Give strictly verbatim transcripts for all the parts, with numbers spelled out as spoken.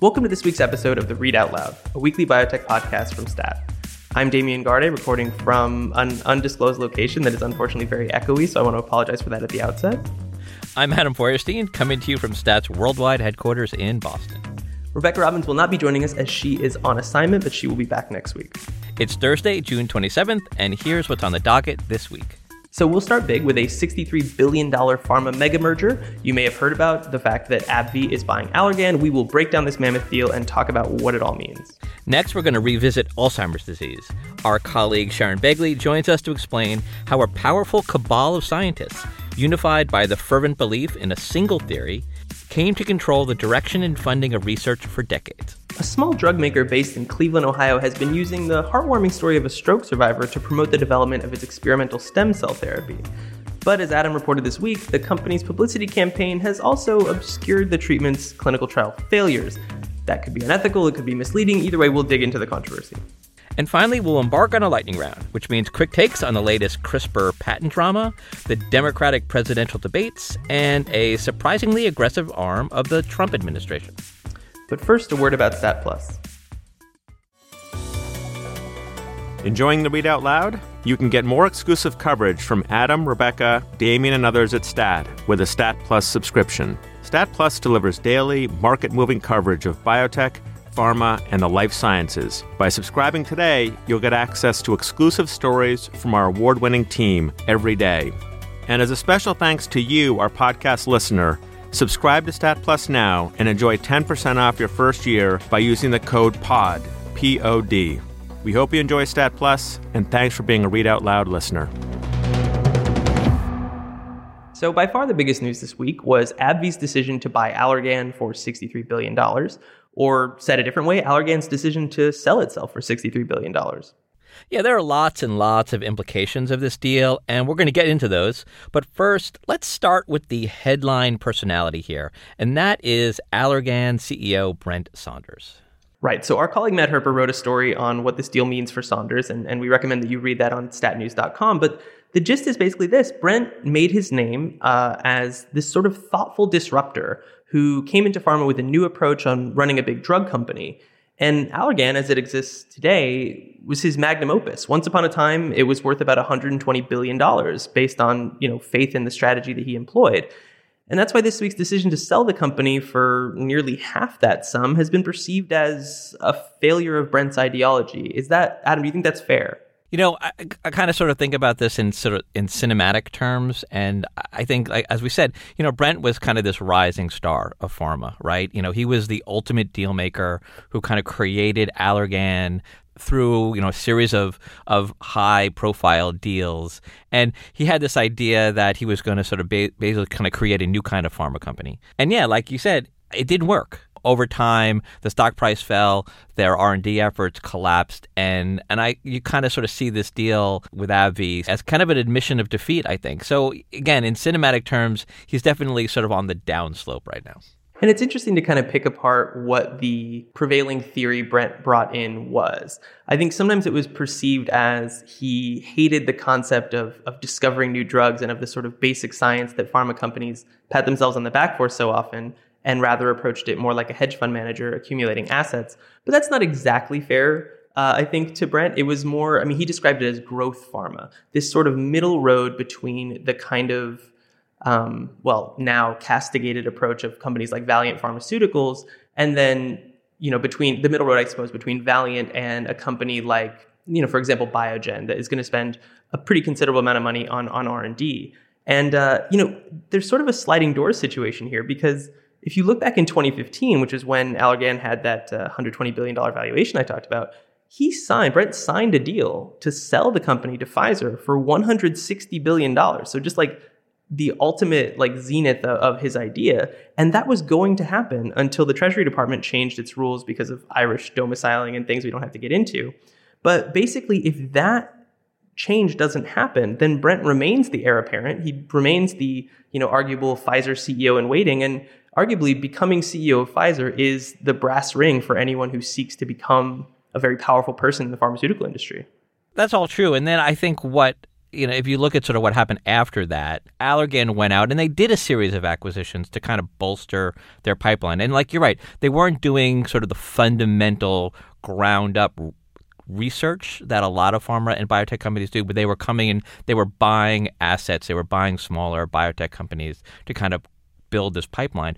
Welcome to this week's episode of The Read Out Loud, a weekly biotech podcast from Stat. I'm Damian Garde, recording from an undisclosed location that is unfortunately very echoey, so I want to apologize for that at the outset. I'm Adam Feuerstein, coming to you from Stat's worldwide headquarters in Boston. Rebecca Robbins will not be joining us as she is on assignment, but she will be back next week. It's Thursday, June twenty-seventh, and here's what's on the docket this week. So we'll start big with a sixty-three billion dollars pharma mega merger. You may have heard about the fact that AbbVie is buying Allergan. We will break down this mammoth deal and talk about what it all means. Next, we're going to revisit Alzheimer's disease. Our colleague Sharon Begley joins us to explain how a powerful cabal of scientists, unified by the fervent belief in a single theory, came to control the direction and funding of research for decades. A small drug maker based in Cleveland, Ohio, has been using the heartwarming story of a stroke survivor to promote the development of its experimental stem cell therapy. But as Adam reported this week, the company's publicity campaign has also obscured the treatment's clinical trial failures. That could be unethical, it could be misleading. Either way, we'll dig into the controversy. And finally, we'll embark on a lightning round, which means quick takes on the latest CRISPR patent drama, the Democratic presidential debates, and a surprisingly aggressive arm of the Trump administration. But first, a word about StatPlus. Enjoying the Read Out Loud? You can get more exclusive coverage from Adam, Rebecca, Damien, and others at Stat with a StatPlus subscription. StatPlus delivers daily, market-moving coverage of biotech, pharma, and the life sciences. By subscribing today, you'll get access to exclusive stories from our award-winning team every day. And as a special thanks to you, our podcast listener, subscribe to StatPlus now and enjoy ten percent off your first year by using the code POD, P O D. We hope you enjoy StatPlus, and thanks for being a Read Out Loud listener. So by far the biggest news this week was AbbVie's decision to buy Allergan for sixty-three billion dollars, or said a different way, Allergan's decision to sell itself for sixty-three billion dollars. Yeah, there are lots and lots of implications of this deal, and we're going to get into those. But first, let's start with the headline personality here, and that is Allergan C E O Brent Saunders. Right. So our colleague Matt Herper wrote a story on what this deal means for Saunders, and, and we recommend that you read that on stat news dot com. But the gist is basically this. Brent made his name uh, as this sort of thoughtful disruptor who came into pharma with a new approach on running a big drug company. And Allergan, as it exists today, was his magnum opus. Once upon a time, it was worth about one hundred twenty billion dollars based on, you know, faith in the strategy that he employed. And that's why this week's decision to sell the company for nearly half that sum has been perceived as a failure of Brent's ideology. Is that, Adam, do you think that's fair? You know, I, I kind of sort of think about this in sort of in cinematic terms. And I think, like, as we said, you know, Brent was kind of this rising star of pharma, right? You know, he was the ultimate deal maker who kind of created Allergan through, you know, a series of of high profile deals. And he had this idea that he was going to sort of ba- basically kind of create a new kind of pharma company. And yeah, like you said, it didn't work. Over time, the stock price fell, their R and D efforts collapsed, and and I you kind of sort of see this deal with AbbVie as kind of an admission of defeat, I think. So again, in cinematic terms, he's definitely sort of on the downslope right now. And it's interesting to kind of pick apart what the prevailing theory Brent brought in was. I think sometimes it was perceived as he hated the concept of, of discovering new drugs and of the sort of basic science that pharma companies pat themselves on the back for so often, and rather approached it more like a hedge fund manager accumulating assets. But that's not exactly fair, uh, I think, to Brent. It was more, I mean, he described it as growth pharma, this sort of middle road between the kind of Um, well, now castigated approach of companies like Valiant Pharmaceuticals, and then, you know, between the middle road, I suppose, between Valiant and a company like, you know, for example, Biogen, that is going to spend a pretty considerable amount of money on, on R and D. And, uh, you know, there's sort of a sliding door situation here, because if you look back in twenty fifteen, which is when Allergan had that uh, one hundred twenty billion dollars valuation I talked about, he signed, Brent signed a deal to sell the company to Pfizer for one hundred sixty billion dollars. So just like the ultimate like zenith of his idea. And that was going to happen until the Treasury Department changed its rules because of Irish domiciling and things we don't have to get into. But basically, if that change doesn't happen, then Brent remains the heir apparent. He remains the, you know, arguable Pfizer C E O in waiting. And arguably, becoming C E O of Pfizer is the brass ring for anyone who seeks to become a very powerful person in the pharmaceutical industry. That's all true. And then I think what you know, if you look at sort of what happened after that, Allergan went out and they did a series of acquisitions to kind of bolster their pipeline. And like, you're right, they weren't doing sort of the fundamental ground up research that a lot of pharma and biotech companies do, but they were coming and they were buying assets. They were buying smaller biotech companies to kind of build this pipeline.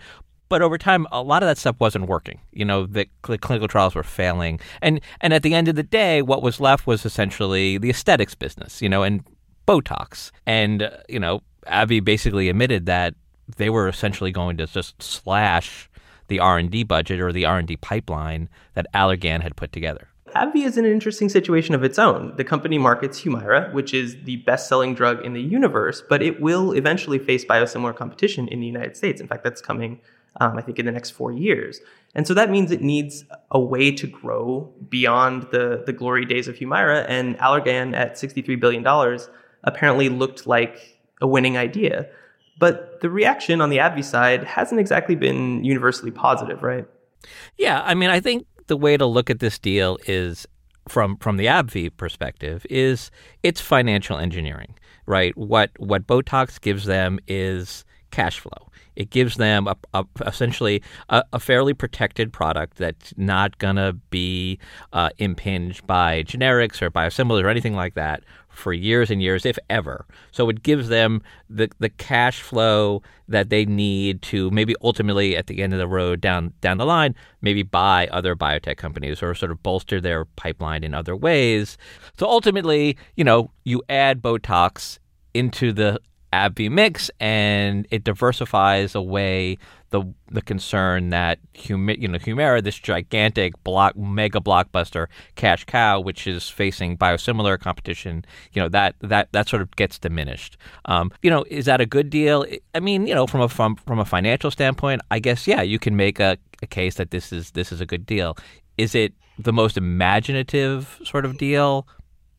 But over time, a lot of that stuff wasn't working. You know, the, the clinical trials were failing. And and at the end of the day, what was left was essentially the aesthetics business, you know, and Botox. And, uh, you know, AbbVie basically admitted that they were essentially going to just slash the R and D budget or the R and D pipeline that Allergan had put together. AbbVie is in an interesting situation of its own. The company markets Humira, which is the best-selling drug in the universe, but it will eventually face biosimilar competition in the United States. In fact, that's coming Um, I think in the next four years. And so that means it needs a way to grow beyond the, the glory days of Humira, and Allergan at sixty-three billion dollars apparently looked like a winning idea. But the reaction on the AbbVie side hasn't exactly been universally positive, right? Yeah, I mean, I think the way to look at this deal is, from from the AbbVie perspective, is it's financial engineering, right? What, what Botox gives them is cash flow. It gives them a, a, essentially a, a fairly protected product that's not going to be uh, impinged by generics or biosimilars or anything like that for years and years, if ever. So it gives them the the cash flow that they need to maybe ultimately at the end of the road down down the line, maybe buy other biotech companies or sort of bolster their pipeline in other ways. So ultimately, you know, you add Botox into the AbbVie mix, and it diversifies away the the concern that Humi, you know, Humira, this gigantic block, mega blockbuster cash cow, which is facing biosimilar competition, you know, that that that sort of gets diminished. Um, you know, is that a good deal? I mean, you know, from a from, from a financial standpoint, I guess yeah, you can make a, a case that this is this is a good deal. Is it the most imaginative sort of deal?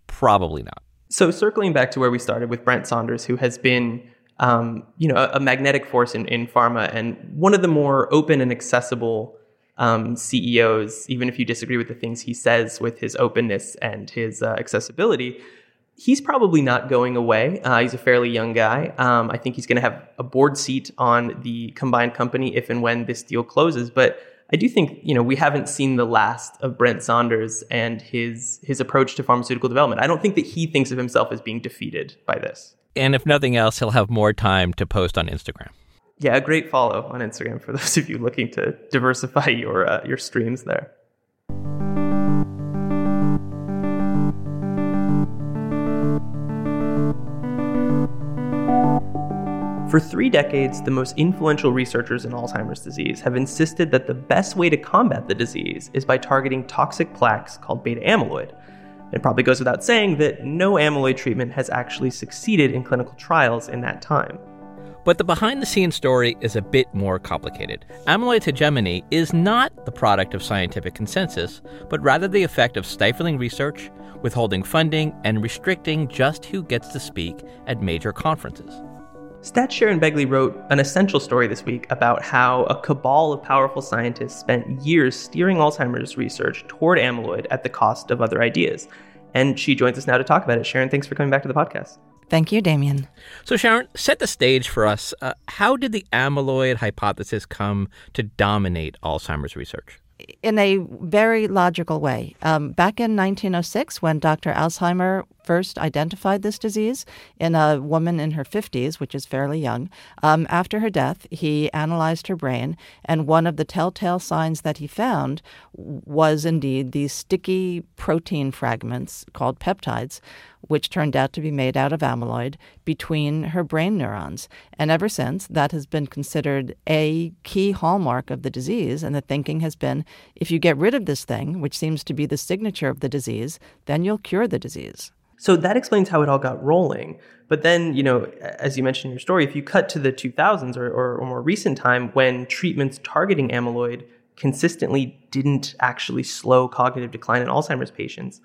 Probably not. So circling back to where we started with Brent Saunders, who has been, um, you know, a, a magnetic force in, in pharma and one of the more open and accessible um, C E Os, even if you disagree with the things he says with his openness and his uh, accessibility, he's probably not going away. Uh, he's a fairly young guy. Um, I think he's going to have a board seat on the combined company if and when this deal closes. But I do think, you know, we haven't seen the last of Brent Saunders and his his approach to pharmaceutical development. I don't think that he thinks of himself as being defeated by this. And if nothing else, he'll have more time to post on Instagram. Yeah, a great follow on Instagram for those of you looking to diversify your uh, your streams there. For three decades, the most influential researchers in Alzheimer's disease have insisted that the best way to combat the disease is by targeting toxic plaques called beta amyloid. It probably goes without saying that no amyloid treatment has actually succeeded in clinical trials in that time. But the behind-the-scenes story is a bit more complicated. Amyloid hegemony is not the product of scientific consensus, but rather the effect of stifling research, withholding funding, and restricting just who gets to speak at major conferences. Stat Sharon Begley wrote an essential story this week about how a cabal of powerful scientists spent years steering Alzheimer's research toward amyloid at the cost of other ideas. And she joins us now to talk about it. Sharon, thanks for coming back to the podcast. Thank you, Damian. So Sharon, set the stage for us. Uh, how did the amyloid hypothesis come to dominate Alzheimer's research? In a very logical way. Um, back in nineteen oh six, when Doctor Alzheimer first identified this disease in a woman in her fifties, which is fairly young, um, after her death, he analyzed her brain. And one of the telltale signs that he found was indeed these sticky protein fragments called peptides, which turned out to be made out of amyloid between her brain neurons. And ever since, that has been considered a key hallmark of the disease. And the thinking has been, if you get rid of this thing, which seems to be the signature of the disease, then you'll cure the disease. So that explains how it all got rolling. But then, you know, as you mentioned in your story, if you cut to the two thousands or, or, or more recent time when treatments targeting amyloid consistently didn't actually slow cognitive decline in Alzheimer's patients,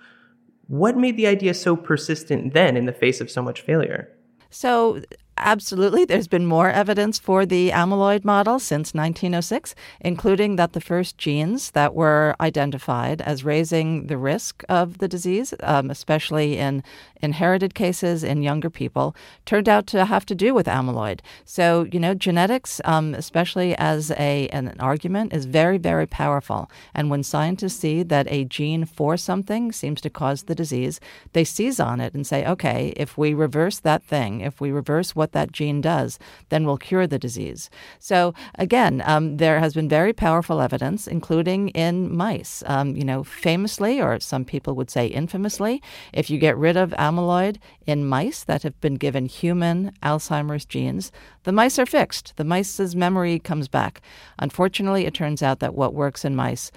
what made the idea so persistent then in the face of so much failure? So Absolutely. There's been more evidence for the amyloid model since nineteen oh six, including that the first genes that were identified as raising the risk of the disease, um, especially in inherited cases in younger people, turned out to have to do with amyloid. So, you know, genetics, um, especially as a an argument, is very, very powerful. And when scientists see that a gene for something seems to cause the disease, they seize on it and say, okay, if we reverse that thing, if we reverse what that gene does, then we'll cure the disease. So again, um, there has been very powerful evidence, including in mice. Um, you know, famously, or some people would say infamously, if you get rid of amyloid in mice that have been given human Alzheimer's genes, the mice are fixed. The mice's memory comes back. Unfortunately, it turns out that what works in mice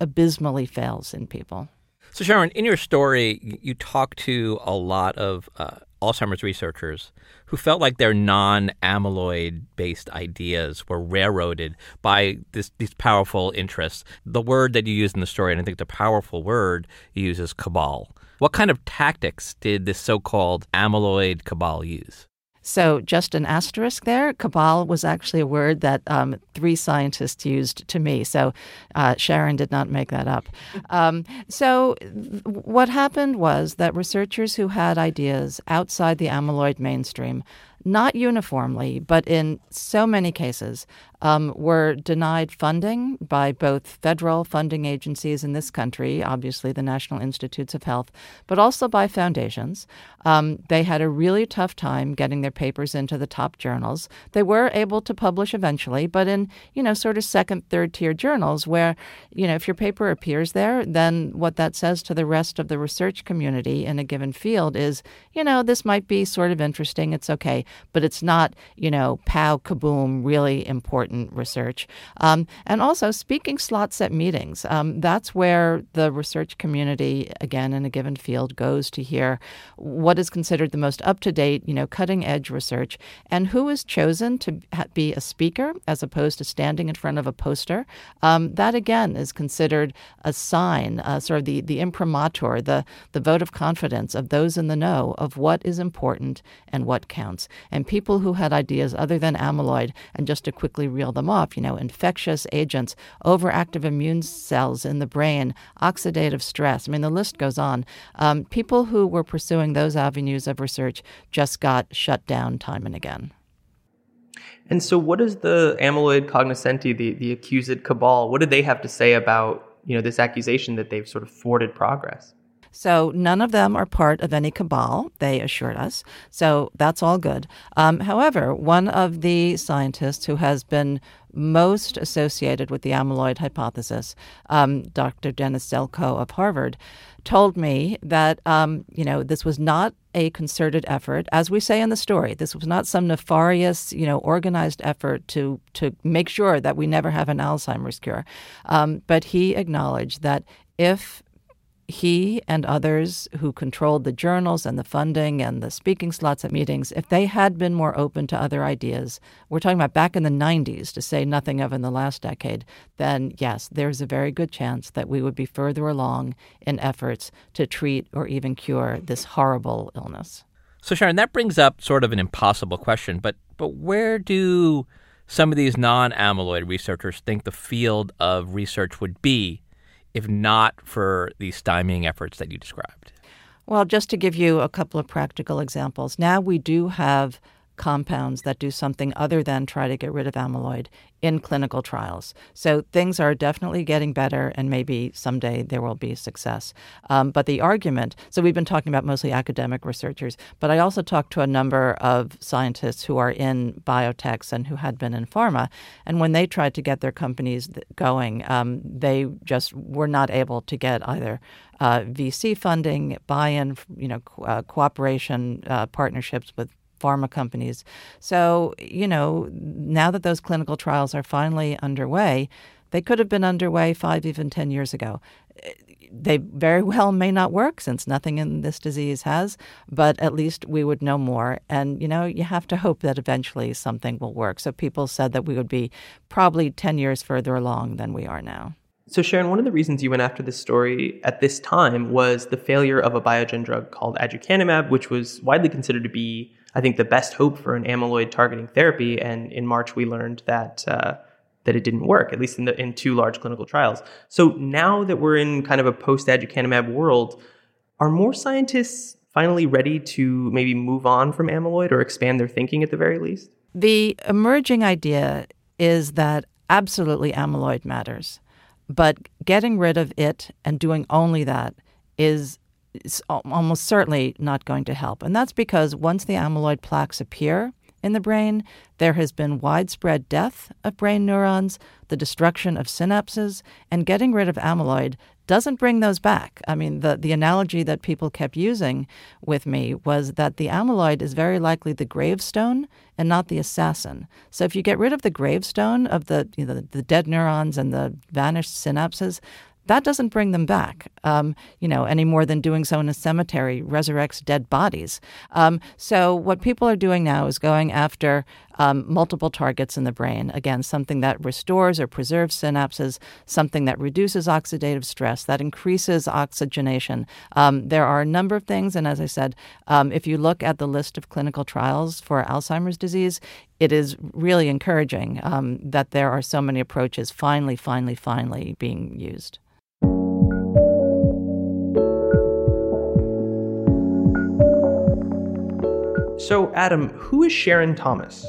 abysmally fails in people. So Sharon, in your story, you talk to a lot of uh, Alzheimer's researchers who felt like their non-amyloid-based ideas were railroaded by this, these powerful interests. The word that you use in the story, and I think the powerful word you use, is cabal. What kind of tactics did this so-called amyloid cabal use? So just an asterisk there, cabal was actually a word that um, three scientists used to me. So uh, Sharon did not make that up. Um, so th- what happened was that researchers who had ideas outside the amyloid mainstream, not uniformly, but in so many cases, um, were denied funding by both federal funding agencies in this country, obviously the National Institutes of Health, but also by foundations. Um, they had a really tough time getting their papers into the top journals. They were able to publish eventually, but in, you know, sort of second, third tier journals where, you know, if your paper appears there, then what that says to the rest of the research community in a given field is, you know, this might be sort of interesting. It's okay. But it's not, you know, pow, kaboom, really important research. Um, and also speaking slots at meetings. Um, that's where the research community, again, in a given field, goes to hear what is considered the most up-to-date, you know, cutting-edge research and who is chosen to ha- be a speaker as opposed to standing in front of a poster. Um, that, again, is considered a sign, uh, sort of the, the imprimatur, the, the vote of confidence of those in the know of what is important and what counts. And people who had ideas other than amyloid, and just to quickly reel them off, you know, infectious agents, overactive immune cells in the brain, oxidative stress. I mean, the list goes on. Um, people who were pursuing those avenues of research just got shut down time and again. And so what is the amyloid cognoscenti, the, the accused cabal, what did they have to say about, you know, this accusation that they've sort of thwarted progress? So none of them are part of any cabal, they assured us. So that's all good. Um, however, one of the scientists who has been most associated with the amyloid hypothesis, um, Doctor Dennis Selko of Harvard, told me that, um, you know, this was not a concerted effort. As we say in the story, this was not some nefarious, you know, organized effort to to make sure that we never have an Alzheimer's cure. Um, but he acknowledged that if he and others who controlled the journals and the funding and the speaking slots at meetings, if they had been more open to other ideas, we're talking about back in the nineties, to say nothing of in the last decade, then yes, there's a very good chance that we would be further along in efforts to treat or even cure this horrible illness. So Sharon, that brings up sort of an impossible question, but but where do some of these non-amyloid researchers think the field of research would be if not for these stymieing efforts that you described? Well, just to give you a couple of practical examples, now we do have compounds that do something other than try to get rid of amyloid in clinical trials. So things are definitely getting better, and maybe someday there will be success. Um, but the argument, so we've been talking about mostly academic researchers, but I also talked to a number of scientists who are in biotechs and who had been in pharma. And when they tried to get their companies going, um, they just were not able to get either uh, V C funding, buy-in, you know, co- uh, cooperation, uh, partnerships with pharma companies. So, you know, now that those clinical trials are finally underway, they could have been underway five, even ten years ago. They very well may not work, since nothing in this disease has, but at least we would know more. And, you know, you have to hope that eventually something will work. So people said that we would be probably ten years further along than we are now. So Sharon, one of the reasons you went after this story at this time was the failure of a Biogen drug called Aducanumab, which was widely considered to be, I I think, the best hope for an amyloid targeting therapy. And in March, we learned that uh, that it didn't work, at least in the in two large clinical trials. So now that we're in kind of a post-aducanumab world, are more scientists finally ready to maybe move on from amyloid or expand their thinking at the very least? The emerging idea is that absolutely amyloid matters, but getting rid of it and doing only that is, is almost certainly not going to help. And that's because once the amyloid plaques appear in the brain, there has been widespread death of brain neurons, the destruction of synapses, and getting rid of amyloid doesn't bring those back. I mean, the, the analogy that people kept using with me was that the amyloid is very likely the gravestone and not the assassin. So if you get rid of the gravestone of the, you know, the, the dead neurons and the vanished synapses, that doesn't bring them back, um, you know, any more than doing so in a cemetery resurrects dead bodies. Um, so what people are doing now is going after um, multiple targets in the brain. Again, something that restores or preserves synapses, something that reduces oxidative stress, that increases oxygenation. Um, there are a number of things. And as I said, um, if you look at the list of clinical trials for Alzheimer's disease, it is really encouraging um, that there are so many approaches finally, finally, finally being used. So, Adam, who is Sharon Thomas?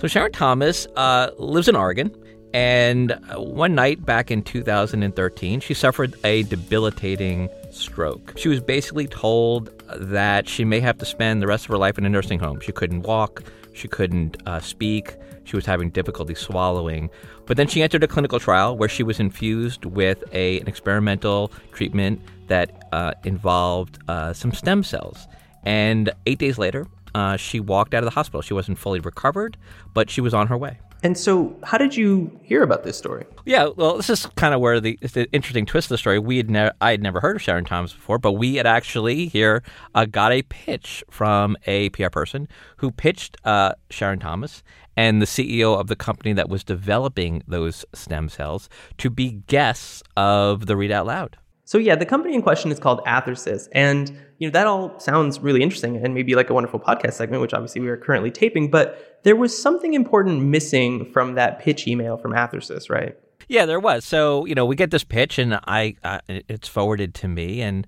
So Sharon Thomas uh, lives in Oregon, and one night back in two thousand thirteen, she suffered a debilitating stroke. She was basically told that she may have to spend the rest of her life in a nursing home. She couldn't walk. She couldn't uh, speak. She was having difficulty swallowing. But then she entered a clinical trial where she was infused with a, an experimental treatment that uh, involved uh, some stem cells. And eight days later, Uh, she walked out of the hospital. She wasn't fully recovered, but she was on her way. And so how did you hear about this story? Yeah, well, this is kind of where the, it's the interesting twist of the story. We had ne- I had never heard of Sharon Thomas before, but we had actually here uh, got a pitch from a P R person who pitched uh, Sharon Thomas and the C E O of the company that was developing those stem cells to be guests of the Read Out Loud. So yeah, the company in question is called AtherSys, and you know that all sounds really interesting and maybe like a wonderful podcast segment, which obviously we are currently taping, but there was something important missing from that pitch email from AtherSys, right? Yeah, there was. So, you know, we get this pitch and I uh, it's forwarded to me, and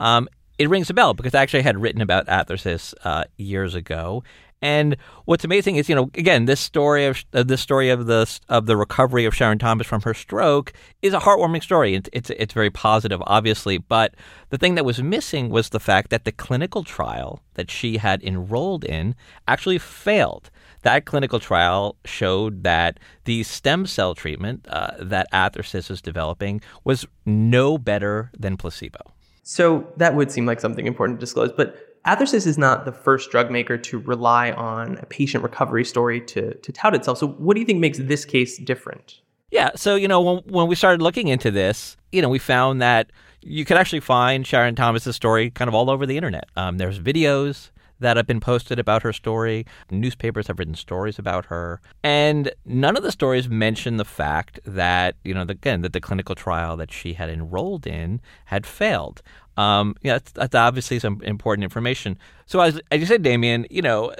um, it rings a bell because I actually had written about AtherSys uh, years ago. And what's amazing is, you know, again, this story of uh, this story of the of the recovery of Sharon Thomas from her stroke is a heartwarming story. It's, it's it's very positive, obviously. But the thing that was missing was the fact that the clinical trial that she had enrolled in actually failed. That clinical trial showed that the stem cell treatment uh, that AtherSys is developing was no better than placebo. So that would seem like something important to disclose, but AtherSys is not the first drug maker to rely on a patient recovery story to, to tout itself. So what do you think makes this case different? Yeah. So, you know, when, when we started looking into this, you know, we found that you could actually find Sharon Thomas's story kind of all over the internet. Um, there's videos that have been posted about her story. Newspapers have written stories about her. And none of the stories mention the fact that, you know, the, again, that the clinical trial that she had enrolled in had failed. Um, yeah, that's, that's obviously some important information. So as, as you said, Damian, you know,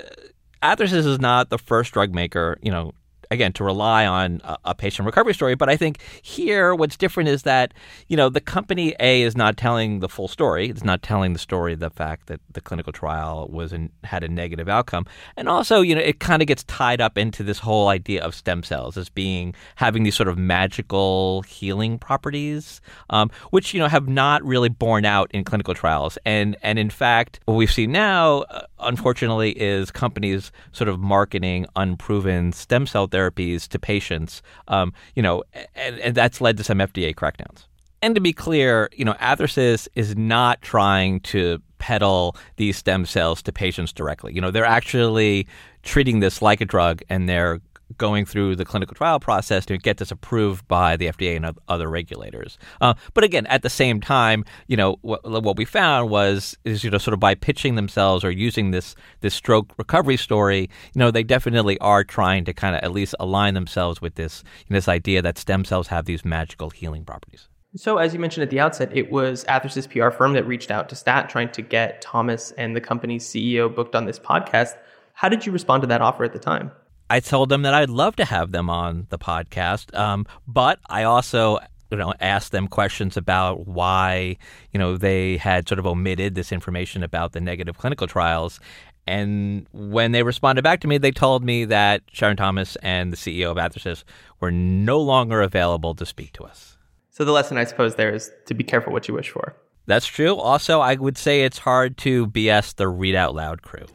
AtherSys is not the first drug maker, you know, again, to rely on a, a patient recovery story. But I think here what's different is that, you know, the company A is not telling the full story. It's not telling the story of the fact that the clinical trial was in, had a negative outcome. And also, you know, it kind of gets tied up into this whole idea of stem cells as being having these sort of magical healing properties, um, which, you know, have not really borne out in clinical trials. And, and in fact, what we've seen now, uh, unfortunately, is companies sort of marketing unproven stem cell therapy therapies to patients, um, you know, and, and that's led to some F D A crackdowns. And to be clear, you know, AtherSys is not trying to peddle these stem cells to patients directly. You know, they're actually treating this like a drug, and they're going through the clinical trial process to get this approved by the F D A and other regulators. Uh, but again, at the same time, you know, what, what we found was, is, you know, sort of by pitching themselves or using this this stroke recovery story, you know, they definitely are trying to kind of at least align themselves with this, you know, this idea that stem cells have these magical healing properties. So as you mentioned at the outset, it was AtherSys P R firm that reached out to Stat trying to get Thomas and the company's C E O booked on this podcast. How did you respond to that offer at the time? I told them that I'd love to have them on the podcast, um, but I also, you know, asked them questions about why, you know, they had sort of omitted this information about the negative clinical trials. And when they responded back to me, they told me that Sharon Thomas and the C E O of AtherSys were no longer available to speak to us. So the lesson, I suppose, there is to be careful what you wish for. That's true. Also, I would say it's hard to B S the Read Out Loud crew.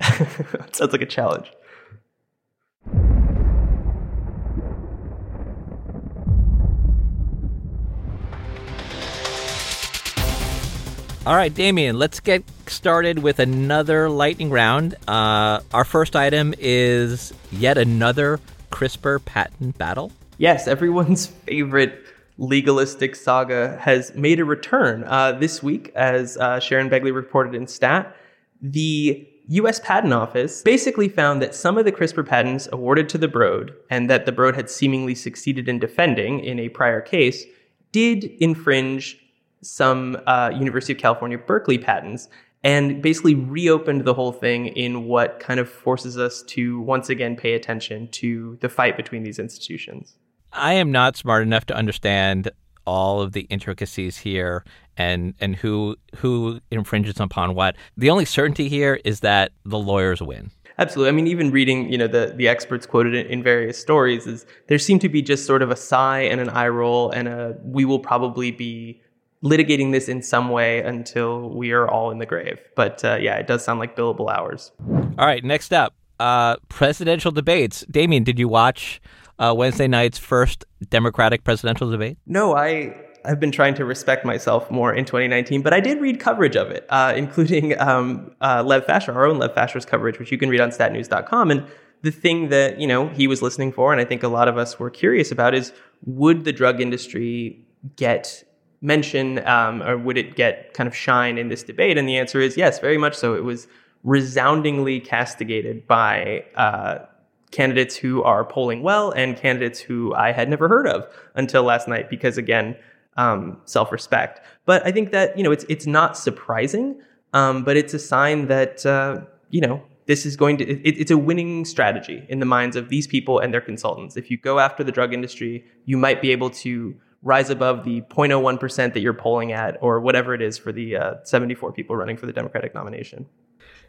Sounds like a challenge. All right, Damian, let's get started with another lightning round. Uh, our first item is yet another CRISPR patent battle. Yes, everyone's favorite legalistic saga has made a return. Uh, this week, as uh, Sharon Begley reported in Stat, the U S Patent Office basically found that some of the CRISPR patents awarded to the Broad, and that the Broad had seemingly succeeded in defending in a prior case, did infringe some uh, University of California Berkeley patents, and basically reopened the whole thing in what kind of forces us to once again pay attention to the fight between these institutions. I am not smart enough to understand all of the intricacies here and and who who infringes upon what. The only certainty here is that the lawyers win. Absolutely. I mean, even reading, you know, the, the experts quoted in various stories, is there seemed to be just sort of a sigh and an eye roll and a we will probably be litigating this in some way until we are all in the grave. But uh, yeah, it does sound like billable hours. All right. Next up, uh, presidential debates. Damien, did you watch uh, Wednesday night's first Democratic presidential debate? No, I have been trying to respect myself more in twenty nineteen, but I did read coverage of it, uh, including um, uh, Lev Fasher, our own Lev Fasher's coverage, which you can read on stat news dot com. And the thing that, you know, he was listening for, and I think a lot of us were curious about, is would the drug industry get mention um, or would it get kind of shine in this debate? And the answer is yes, very much so. It was resoundingly castigated by uh, candidates who are polling well and candidates who I had never heard of until last night because, again, um, self-respect. But I think that, you know, it's it's not surprising, um, but it's a sign that, uh, you know, this is going to, it, it's a winning strategy in the minds of these people and their consultants. If you go after the drug industry, you might be able to rise above the zero point zero one percent that you're polling at, or whatever it is for the uh, seventy-four people running for the Democratic nomination.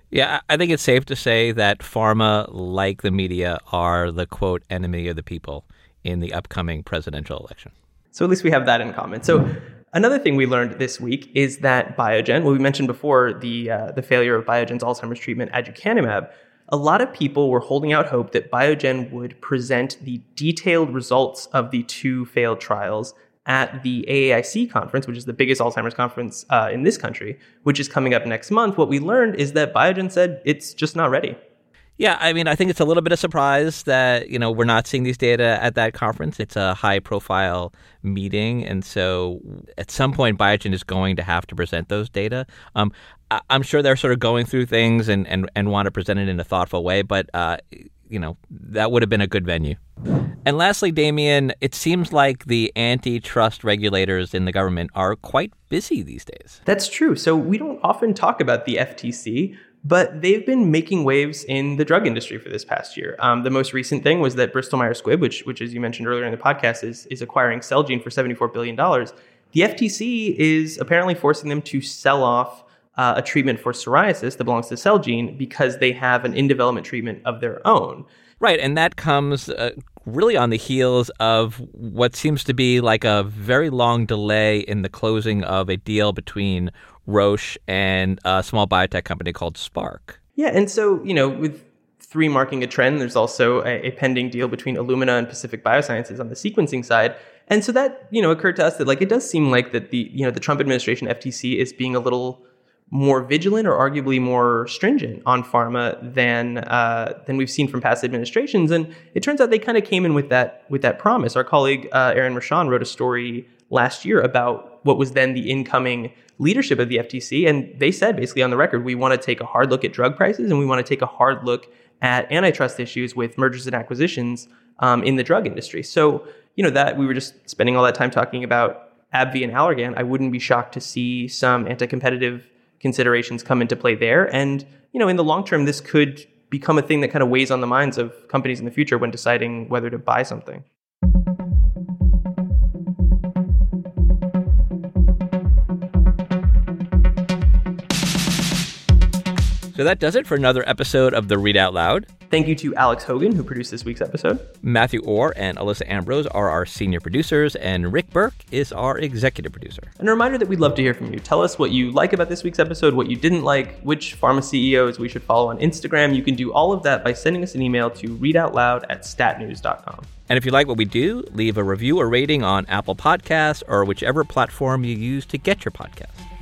Yeah, I think it's safe to say that pharma, like the media, are the, quote, enemy of the people in the upcoming presidential election. So at least we have that in common. So another thing we learned this week is that Biogen, well, we mentioned before the, uh, the failure of Biogen's Alzheimer's treatment, Aducanumab, a lot of people were holding out hope that Biogen would present the detailed results of the two failed trials at the A A I C conference, which is the biggest Alzheimer's conference uh, in this country, which is coming up next month. What we learned is that Biogen said it's just not ready. Yeah, I mean, I think it's a little bit of surprise that, you know, we're not seeing these data at that conference. It's a high-profile meeting, and so at some point, Biogen is going to have to present those data. Um, I- I'm sure they're sort of going through things and, and, and want to present it in a thoughtful way, but, uh, you know, that would have been a good venue. And lastly, Damien, it seems like the antitrust regulators in the government are quite busy these days. That's true. So we don't often talk about the F T C, but they've been making waves in the drug industry for this past year. Um, the most recent thing was that Bristol-Myers Squibb, which, which as you mentioned earlier in the podcast, is, is acquiring Celgene for seventy-four billion dollars. The F T C is apparently forcing them to sell off uh, a treatment for psoriasis that belongs to Celgene because they have an in-development treatment of their own. Right, and that comes uh, really on the heels of what seems to be like a very long delay in the closing of a deal between Roche and a small biotech company called Spark. Yeah, and so, you know, with three marking a trend, there's also a, a pending deal between Illumina and Pacific Biosciences on the sequencing side. And so that, you know, occurred to us that, like, it does seem like that the, you know, the Trump administration F T C is being a little more vigilant or arguably more stringent on pharma than uh, than we've seen from past administrations. And it turns out they kind of came in with that with that promise. Our colleague uh, Aaron Rashawn wrote a story last year about what was then the incoming leadership of the F T C. And they said basically on the record, we want to take a hard look at drug prices and we want to take a hard look at antitrust issues with mergers and acquisitions um, in the drug industry. So, you know, that we were just spending all that time talking about AbbVie and Allergan. I wouldn't be shocked to see some anti-competitive considerations come into play there. And, you know, in the long term, this could become a thing that kind of weighs on the minds of companies in the future when deciding whether to buy something. So that does it for another episode of The Read Out Loud. Thank you to Alex Hogan, who produced this week's episode. Matthew Orr and Alyssa Ambrose are our senior producers, and Rick Burke is our executive producer. And a reminder that we'd love to hear from you. Tell us what you like about this week's episode, what you didn't like, which pharma C E Os we should follow on Instagram. You can do all of that by sending us an email to readoutloud at stat news dot com. And if you like what we do, leave a review or rating on Apple Podcasts or whichever platform you use to get your podcast.